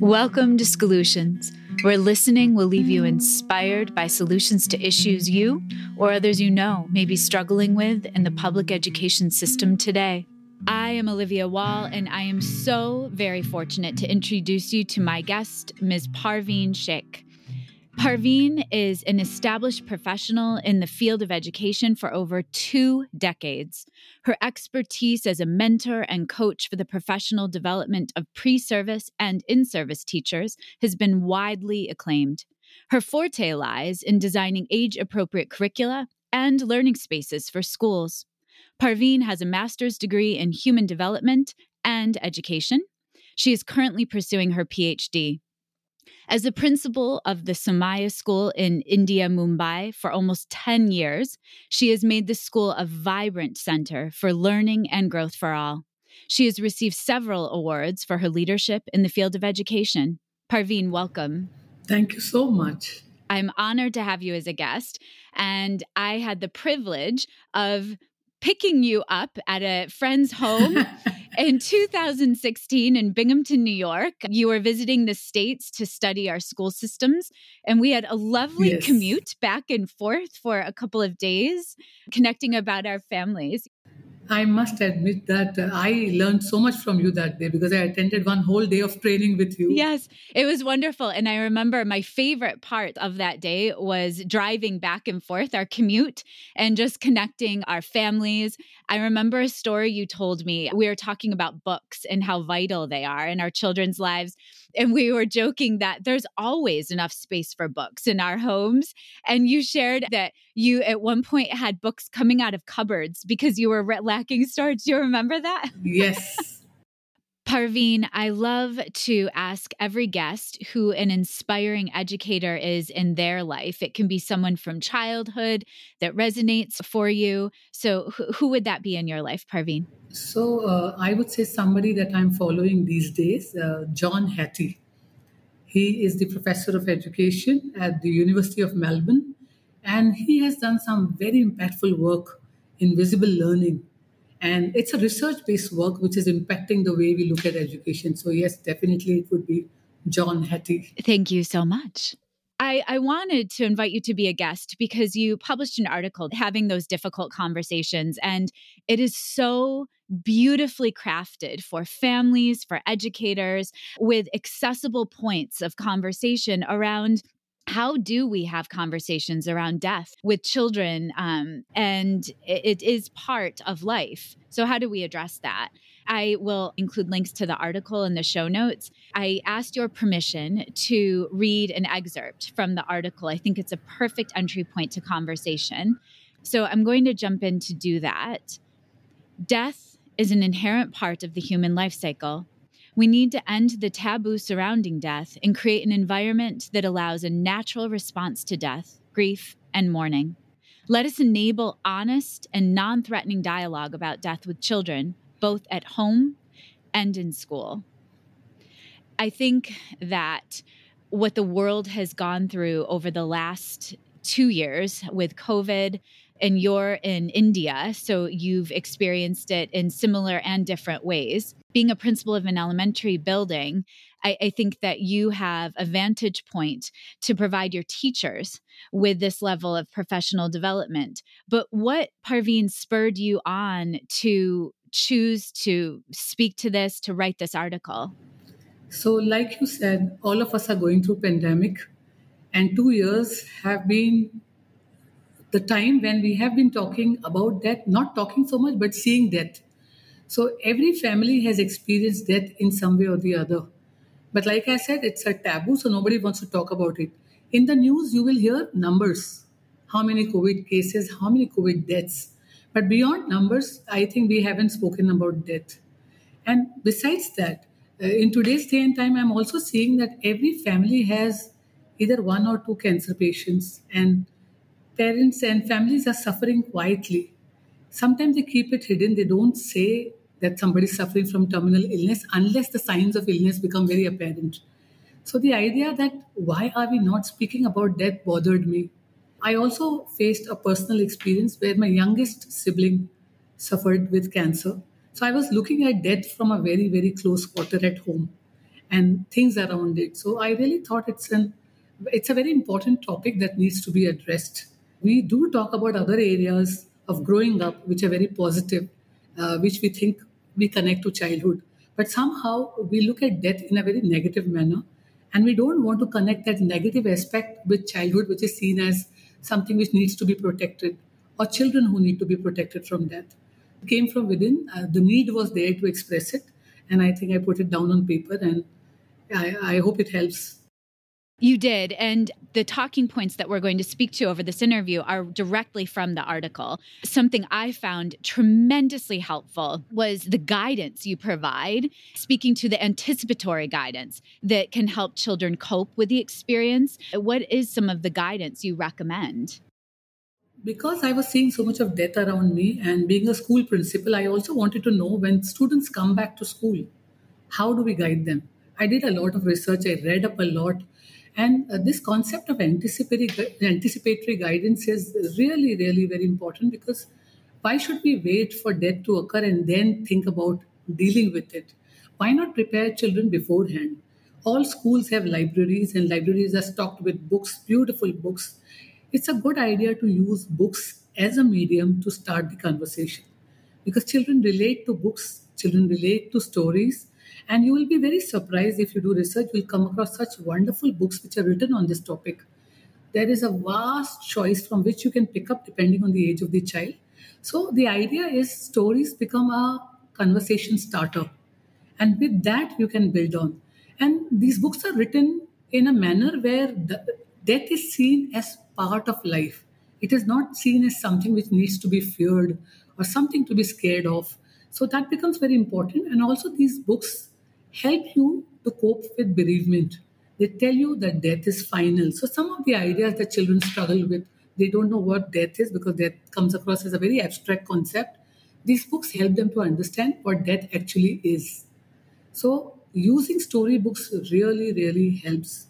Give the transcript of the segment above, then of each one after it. Welcome to Solutions, where listening will leave you inspired by solutions to issues you or others you know may be struggling with in the public education system today. I am Olivia Wall, and I am so very fortunate to introduce you to my guest, Ms. Parveen Shaikh. Parveen is an established professional in the field of education for over 2 decades. Her expertise as a mentor and coach for the professional development of pre-service and in-service teachers has been widely acclaimed. Her forte lies in designing age-appropriate curricula and learning spaces for schools. Parveen has a master's degree in human development and education. She is currently pursuing her PhD. As the principal of the Somaiya School in India, Mumbai, for almost 10 years, she has made the school a vibrant center for learning and growth for all. She has received several awards for her leadership in the field of education. Parveen, welcome. Thank you so much. I'm honored to have you as a guest, and I had the privilege of picking you up at a friend's home in 2016 in Binghamton, New York. You were visiting the States to study our school systems, and we had a lovely commute back and forth for a couple of days, connecting about our families. I must admit that I learned so much from you that day because I attended one whole day of training with you. Yes, it was wonderful. And I remember my favorite part of that day was driving back and forth, our commute, and just connecting our families. I remember a story you told me. We were talking about books and how vital they are in our children's lives. And we were joking that there's always enough space for books in our homes. And you shared that you at one point had books coming out of cupboards because you were lacking storage. Do you remember that? Yes. Parveen, I love to ask every guest who an inspiring educator is in their life. It can be someone from childhood that resonates for you. So who would that be in your life, Parveen? So I would say somebody that I'm following these days, John Hattie. He is the professor of education at the University of Melbourne, and he has done some very impactful work in visible learning. And it's a research-based work which is impacting the way we look at education. So yes, definitely it would be John Hattie. Thank you so much. I wanted to invite you to be a guest because you published an article having those difficult conversations, and it is so beautifully crafted for families, for educators, with accessible points of conversation around how do we have conversations around death with children? And it is part of life. So how do we address that? I will include links to the article in the show notes. I asked your permission to read an excerpt from the article. I think it's a perfect entry point to conversation. So I'm going to jump in to do that. Death is an inherent part of the human life cycle. We need to end the taboo surrounding death and create an environment that allows a natural response to death, grief, and mourning. Let us enable honest and non-threatening dialogue about death with children, both at home and in school. I think that what the world has gone through over the last 2 years with COVID, and you're in India, so you've experienced it in similar and different ways. Being a principal of an elementary building, I think that you have a vantage point to provide your teachers with this level of professional development. But what, Parveen, spurred you on to choose to speak to this, to write this article? So like you said, all of us are going through pandemic, and 2 years have been the time when we have been talking about death, not talking so much, but seeing death. So every family has experienced death in some way or the other. But like I said, it's a taboo, so nobody wants to talk about it. In the news, you will hear numbers, how many COVID cases, how many COVID deaths. But beyond numbers, I think we haven't spoken about death. And besides that, in today's day and time, I'm also seeing that every family has either 1 or 2 cancer patients, and parents and families are suffering quietly. Sometimes they keep it hidden. They don't say that somebody's suffering from terminal illness unless the signs of illness become very apparent. So the idea that why are we not speaking about death bothered me. I also faced a personal experience where my youngest sibling suffered with cancer. So I was looking at death from a very, very close quarter at home. and things around it. So I really thought it's a very important topic that needs to be addressed. We do talk about other areas of growing up, which are very positive, which we think we connect to childhood. But somehow we look at death in a very negative manner, and we don't want to connect that negative aspect with childhood, which is seen as something which needs to be protected, or children who need to be protected from death. It came from within. The need was there to express it. And I think I put it down on paper, and I hope it helps. You did. And the talking points that we're going to speak to over this interview are directly from the article. Something I found tremendously helpful was the guidance you provide, speaking to the anticipatory guidance that can help children cope with the experience. What is some of the guidance you recommend? Because I was seeing so much of death around me, and being a school principal, I also wanted to know, when students come back to school, how do we guide them? I did a lot of research. I read up a lot. And this concept of anticipatory guidance is really, really very important, because why should we wait for death to occur and then think about dealing with it? Why not prepare children beforehand? All schools have libraries, and libraries are stocked with books, beautiful books. It's a good idea to use books as a medium to start the conversation, because children relate to books, children relate to stories, and you will be very surprised if you do research. You'll come across such wonderful books which are written on this topic. There is a vast choice from which you can pick up depending on the age of the child. So the idea is stories become a conversation starter, and with that you can build on. And these books are written in a manner where death is seen as part of life. It is not seen as something which needs to be feared or something to be scared of. So that becomes very important. And also these books help you to cope with bereavement. They tell you that death is final. So some of the ideas that children struggle with, they don't know what death is, because death comes across as a very abstract concept. These books help them to understand what death actually is. So using storybooks really, really helps.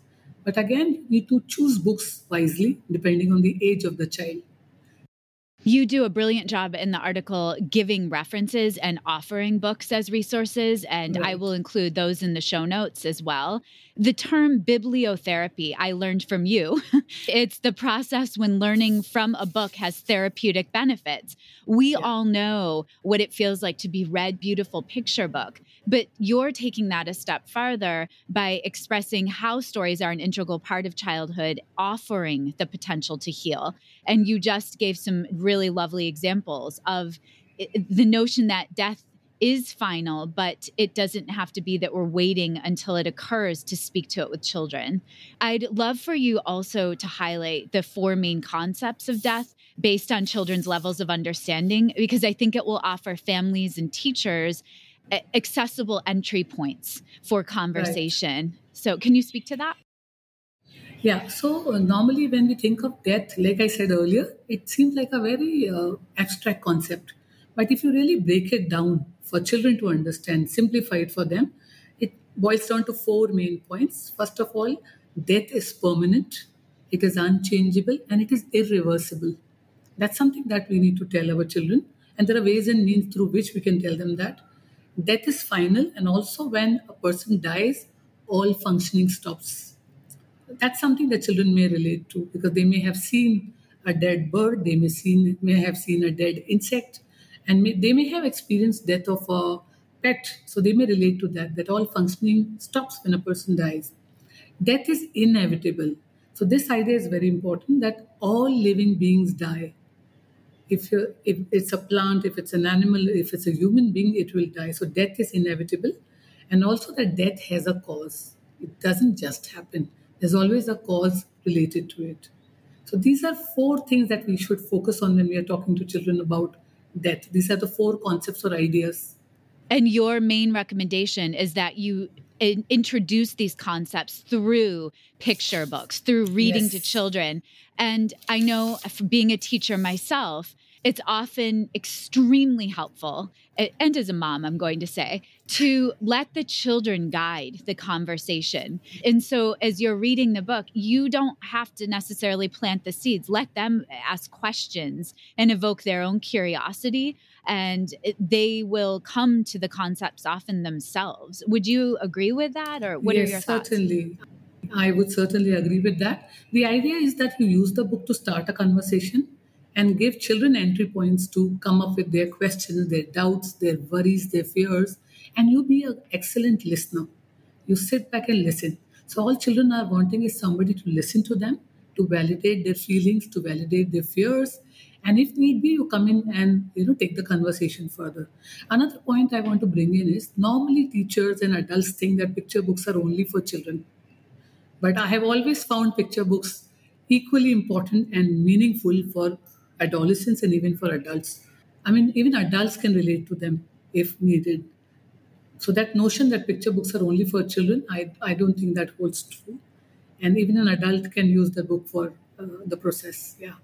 But again, you need to choose books wisely, depending on the age of the child. You do a brilliant job in the article giving references and offering books as resources, and right. I will include those in the show notes as well. The term bibliotherapy, I learned from you. It's the process when learning from a book has therapeutic benefits. We all know what it feels like to be read beautiful picture book. But you're taking that a step farther by expressing how stories are an integral part of childhood, offering the potential to heal. And you just gave some really lovely examples of the notion that death is final, but it doesn't have to be that we're waiting until it occurs to speak to it with children. I'd love for you also to highlight the four main concepts of death based on children's levels of understanding, because I think it will offer families and teachers accessible entry points for conversation. Right. So can you speak to that? Yeah. So normally when we think of death, like I said earlier, it seems like a very abstract concept. But if you really break it down for children to understand, simplify it for them, it boils down to four main points. First of all, death is permanent, it is unchangeable, and it is irreversible. That's something that we need to tell our children. And there are ways and means through which we can tell them that. Death is final, and also when a person dies, all functioning stops. That's something that children may relate to, because they may have seen a dead bird, they may have seen a dead insect, and they may have experienced death of a pet. So they may relate to that all functioning stops when a person dies. Death is inevitable. So this idea is very important, that all living beings die. If it's a plant, if it's an animal, if it's a human being, it will die. So death is inevitable. And also that death has a cause. It doesn't just happen. There's always a cause related to it. So these are four things that we should focus on when we are talking to children about death. These are the four concepts or ideas. And your main recommendation is that you introduce these concepts through picture books, through reading to children. And I know, being a teacher myself, it's often extremely helpful, and as a mom, I'm going to say, to let the children guide the conversation. And so as you're reading the book, you don't have to necessarily plant the seeds. Let them ask questions and evoke their own curiosity. and they will come to the concepts often themselves. Would you agree with that, or what are your thoughts? Certainly. I would certainly agree with that. The idea is that you use the book to start a conversation and give children entry points to come up with their questions, their doubts, their worries, their fears, and you be an excellent listener. You sit back and listen. So all children are wanting is somebody to listen to them, to validate their feelings, to validate their fears. And if need be, you come in and take the conversation further. Another point I want to bring in is normally teachers and adults think that picture books are only for children. But I have always found picture books equally important and meaningful for adolescents and even for adults. I mean, even adults can relate to them if needed. So that notion that picture books are only for children, I don't think that holds true. And even an adult can use the book for the process, yeah.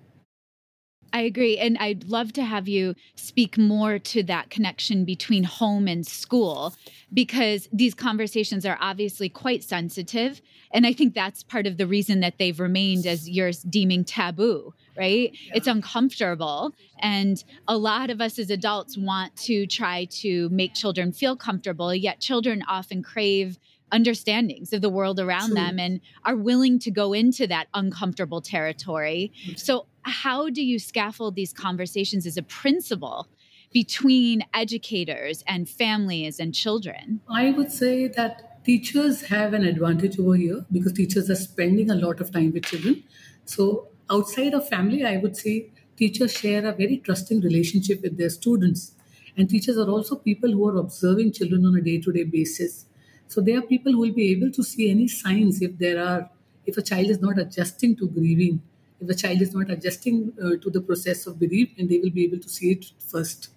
I agree. And I'd love to have you speak more to that connection between home and school, because these conversations are obviously quite sensitive. And I think that's part of the reason that they've remained, as you're deeming, taboo, right? Yeah. It's uncomfortable. And a lot of us as adults want to try to make children feel comfortable, yet children often crave understandings of the world around them and are willing to go into that uncomfortable territory. So how do you scaffold these conversations as a principle between educators and families and children? I would say that teachers have an advantage over here because teachers are spending a lot of time with children. So outside of family, I would say teachers share a very trusting relationship with their students. And teachers are also people who are observing children on a day-to-day basis. So they are people who will be able to see any signs if a child is not adjusting to grieving. If a child is not adjusting to the process of bereavement, they will be able to see it first.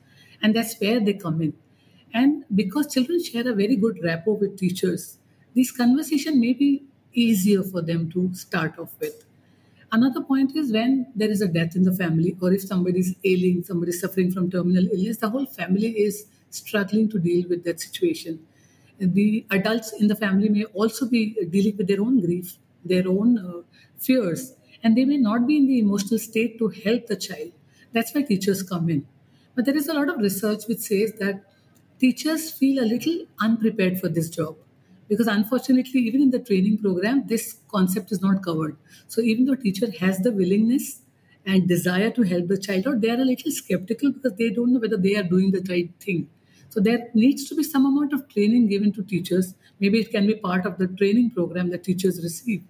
And that's where they come in. And because children share a very good rapport with teachers, this conversation may be easier for them to start off with. Another point is when there is a death in the family, or if somebody is ailing, somebody is suffering from terminal illness, the whole family is struggling to deal with that situation. The adults in the family may also be dealing with their own grief, their own fears, and they may not be in the emotional state to help the child. That's why teachers come in. But there is a lot of research which says that teachers feel a little unprepared for this job because unfortunately, even in the training program, this concept is not covered. So even though teacher has the willingness and desire to help the child out, they are a little skeptical because they don't know whether they are doing the right thing. So there needs to be some amount of training given to teachers. Maybe it can be part of the training program that teachers receive.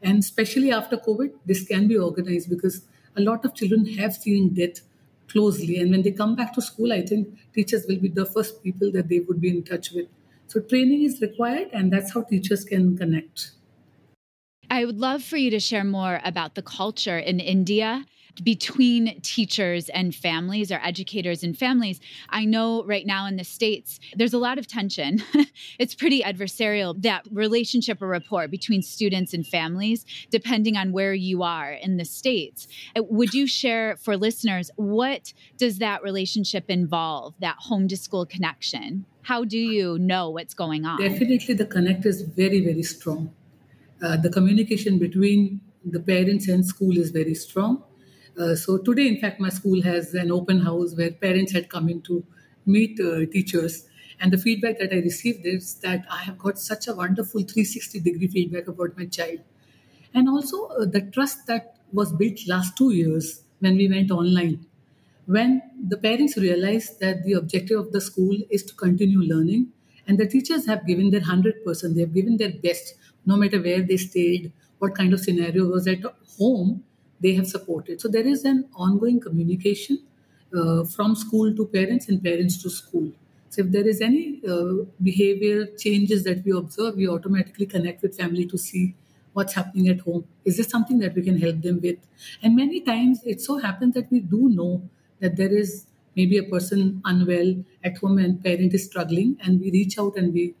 And especially after COVID, this can be organized because a lot of children have seen death closely. And when they come back to school, I think teachers will be the first people that they would be in touch with. So training is required, and that's how teachers can connect. I would love for you to share more about the culture in India between teachers and families, or educators and families. I know right now in the States, there's a lot of tension. It's pretty adversarial, that relationship or rapport between students and families, depending on where you are in the States. Would you share for listeners, what does that relationship involve, that home to school connection? How do you know what's going on? Definitely the connect is very, very strong. The communication between the parents and school is very strong. So today, in fact, my school has an open house where parents had come in to meet teachers. And the feedback that I received is that I have got such a wonderful 360-degree feedback about my child. And also the trust that was built last 2 years when we went online. When the parents realized that the objective of the school is to continue learning, and the teachers have given their 100%, they have given their best, no matter where they stayed, what kind of scenario was at home, they have supported. So there is an ongoing communication from school to parents and parents to school. So if there is any behavior changes that we observe, we automatically connect with family to see what's happening at home. Is this something that we can help them with? And many times it so happens that we do know that there is maybe a person unwell at home and parent is struggling, and we reach out and we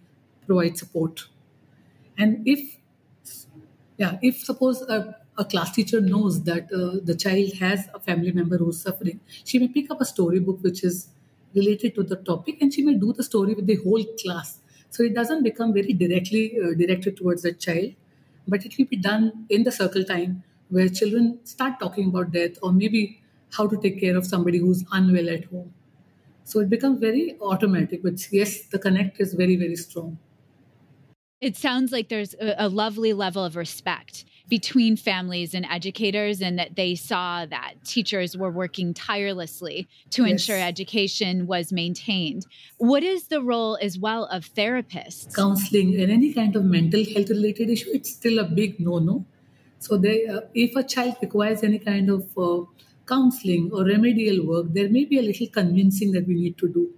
provide support. And if suppose a class teacher knows that the child has a family member who's suffering, she may pick up a storybook which is related to the topic, and she may do the story with the whole class. So it doesn't become very directly directed towards the child, but it will be done in the circle time where children start talking about death or maybe how to take care of somebody who's unwell at home. So it becomes very automatic, but yes, the connect is very, very strong. It sounds like there's a lovely level of respect between families and educators, and that they saw that teachers were working tirelessly to ensure education was maintained. What is the role as well of therapists? Counseling and any kind of mental health related issue, it's still a big no-no. So if a child requires any kind of counseling or remedial work, there may be a little convincing that we need to do.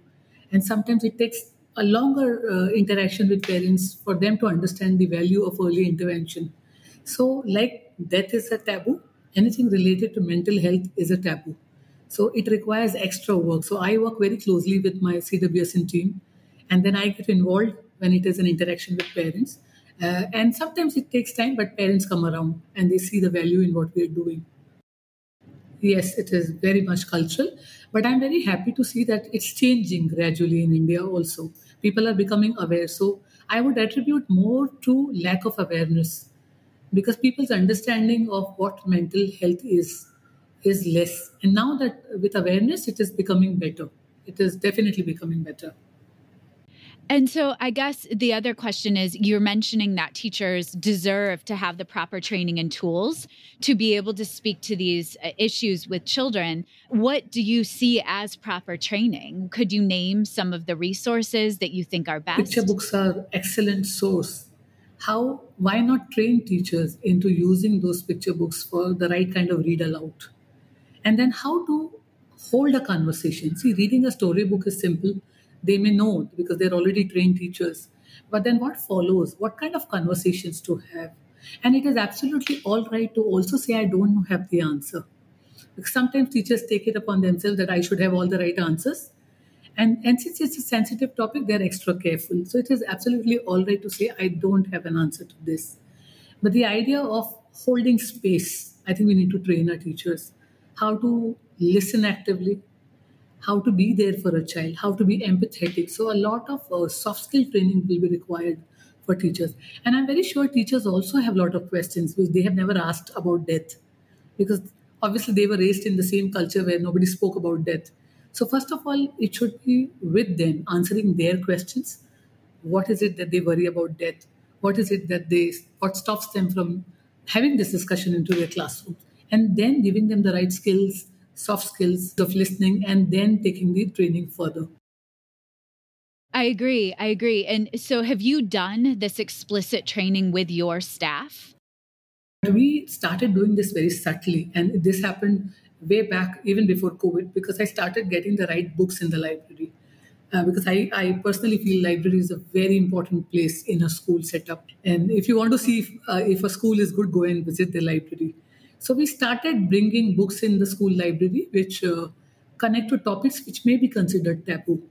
And sometimes it takes a longer interaction with parents for them to understand the value of early intervention. So like death is a taboo, anything related to mental health is a taboo. So it requires extra work. So I work very closely with my CWSN team, and then I get involved when it is an interaction with parents. And sometimes it takes time, but parents come around and they see the value in what we are doing. Yes, it is very much cultural, but I'm very happy to see that it's changing gradually in India also. People are becoming aware. So I would attribute more to lack of awareness, because people's understanding of what mental health is less. And now that with awareness, it is becoming better. It is definitely becoming better. And so I guess the other question is, you're mentioning that teachers deserve to have the proper training and tools to be able to speak to these issues with children. What do you see as proper training? Could you name some of the resources that you think are best? Picture books are an excellent source. Why not train teachers into using those picture books for the right kind of read aloud? And then how to hold a conversation. See, reading a storybook is simple. They may know because they're already trained teachers. But then what follows? What kind of conversations to have? And it is absolutely all right to also say, I don't have the answer. Because sometimes teachers take it upon themselves that I should have all the right answers. And since it's a sensitive topic, they're extra careful. So it is absolutely all right to say, I don't have an answer to this. But the idea of holding space, I think we need to train our teachers how to listen actively, how to be there for a child, how to be empathetic. So a lot of soft skill training will be required for teachers. And I'm very sure teachers also have a lot of questions which they have never asked about death, because obviously they were raised in the same culture where nobody spoke about death. So first of all, it should be with them, answering their questions. What is it that they worry about death? What is it that what stops them from having this discussion into their classroom? And then giving them the right skills, soft skills of listening, and then taking the training further. I agree. And so have you done this explicit training with your staff? We started doing this very subtly, and this happened way back, even before COVID, because I started getting the right books in the library. Because I personally feel library is a very important place in a school setup. And if you want to see if a school is good, go and visit the library. So we started bringing books in the school library which connect to topics which may be considered taboo.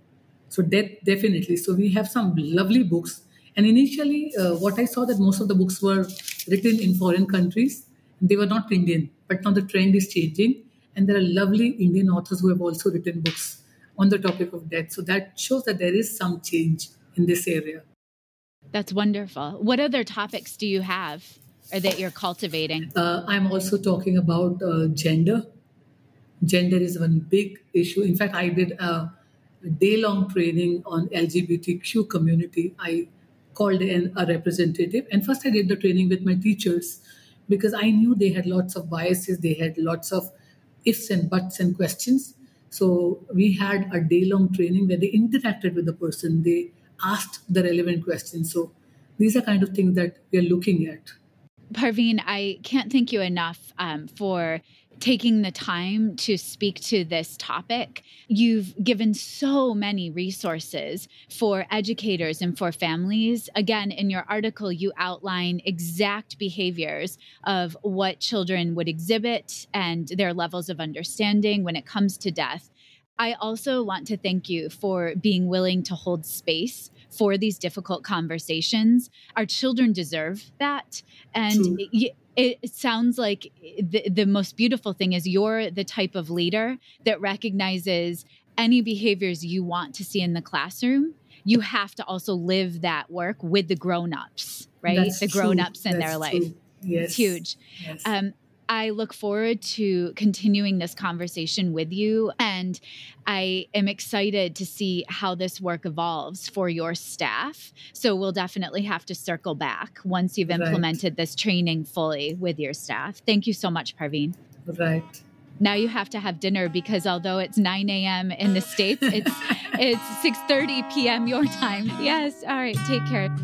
So death, definitely. So we have some lovely books. And initially, what I saw that most of the books were written in foreign countries. They were not Indian, but now the trend is changing. And there are lovely Indian authors who have also written books on the topic of death. So that shows that there is some change in this area. That's wonderful. What other topics do you have or that you're cultivating? I'm also talking about gender. Gender is one big issue. In fact, I did a day-long training on LGBTQ community. I called in a representative. And first I did the training with my teachers because I knew they had lots of biases. They had lots of ifs and buts and questions. So we had a day-long training where they interacted with the person. They asked the relevant questions. So these are kind of things that we are looking at. Parveen, I can't thank you enough for taking the time to speak to this topic. You've given so many resources for educators and for families. Again, in your article, you outline exact behaviors of what children would exhibit and their levels of understanding when it comes to death. I also want to thank you for being willing to hold space for these difficult conversations. Our children deserve that. And it sounds like the most beautiful thing is you're the type of leader that recognizes any behaviors you want to see in the classroom. You have to also live that work with the grown-ups, right? That's the grown-ups in their life. Yes. It's huge. Yes. I look forward to continuing this conversation with you, and I am excited to see how this work evolves for your staff. So we'll definitely have to circle back once you've implemented this training fully with your staff. Thank you so much, Parveen. Right. Now you have to have dinner, because although it's 9 a.m. in the States, it's 6:30 p.m. your time. Yes. All right. Take care.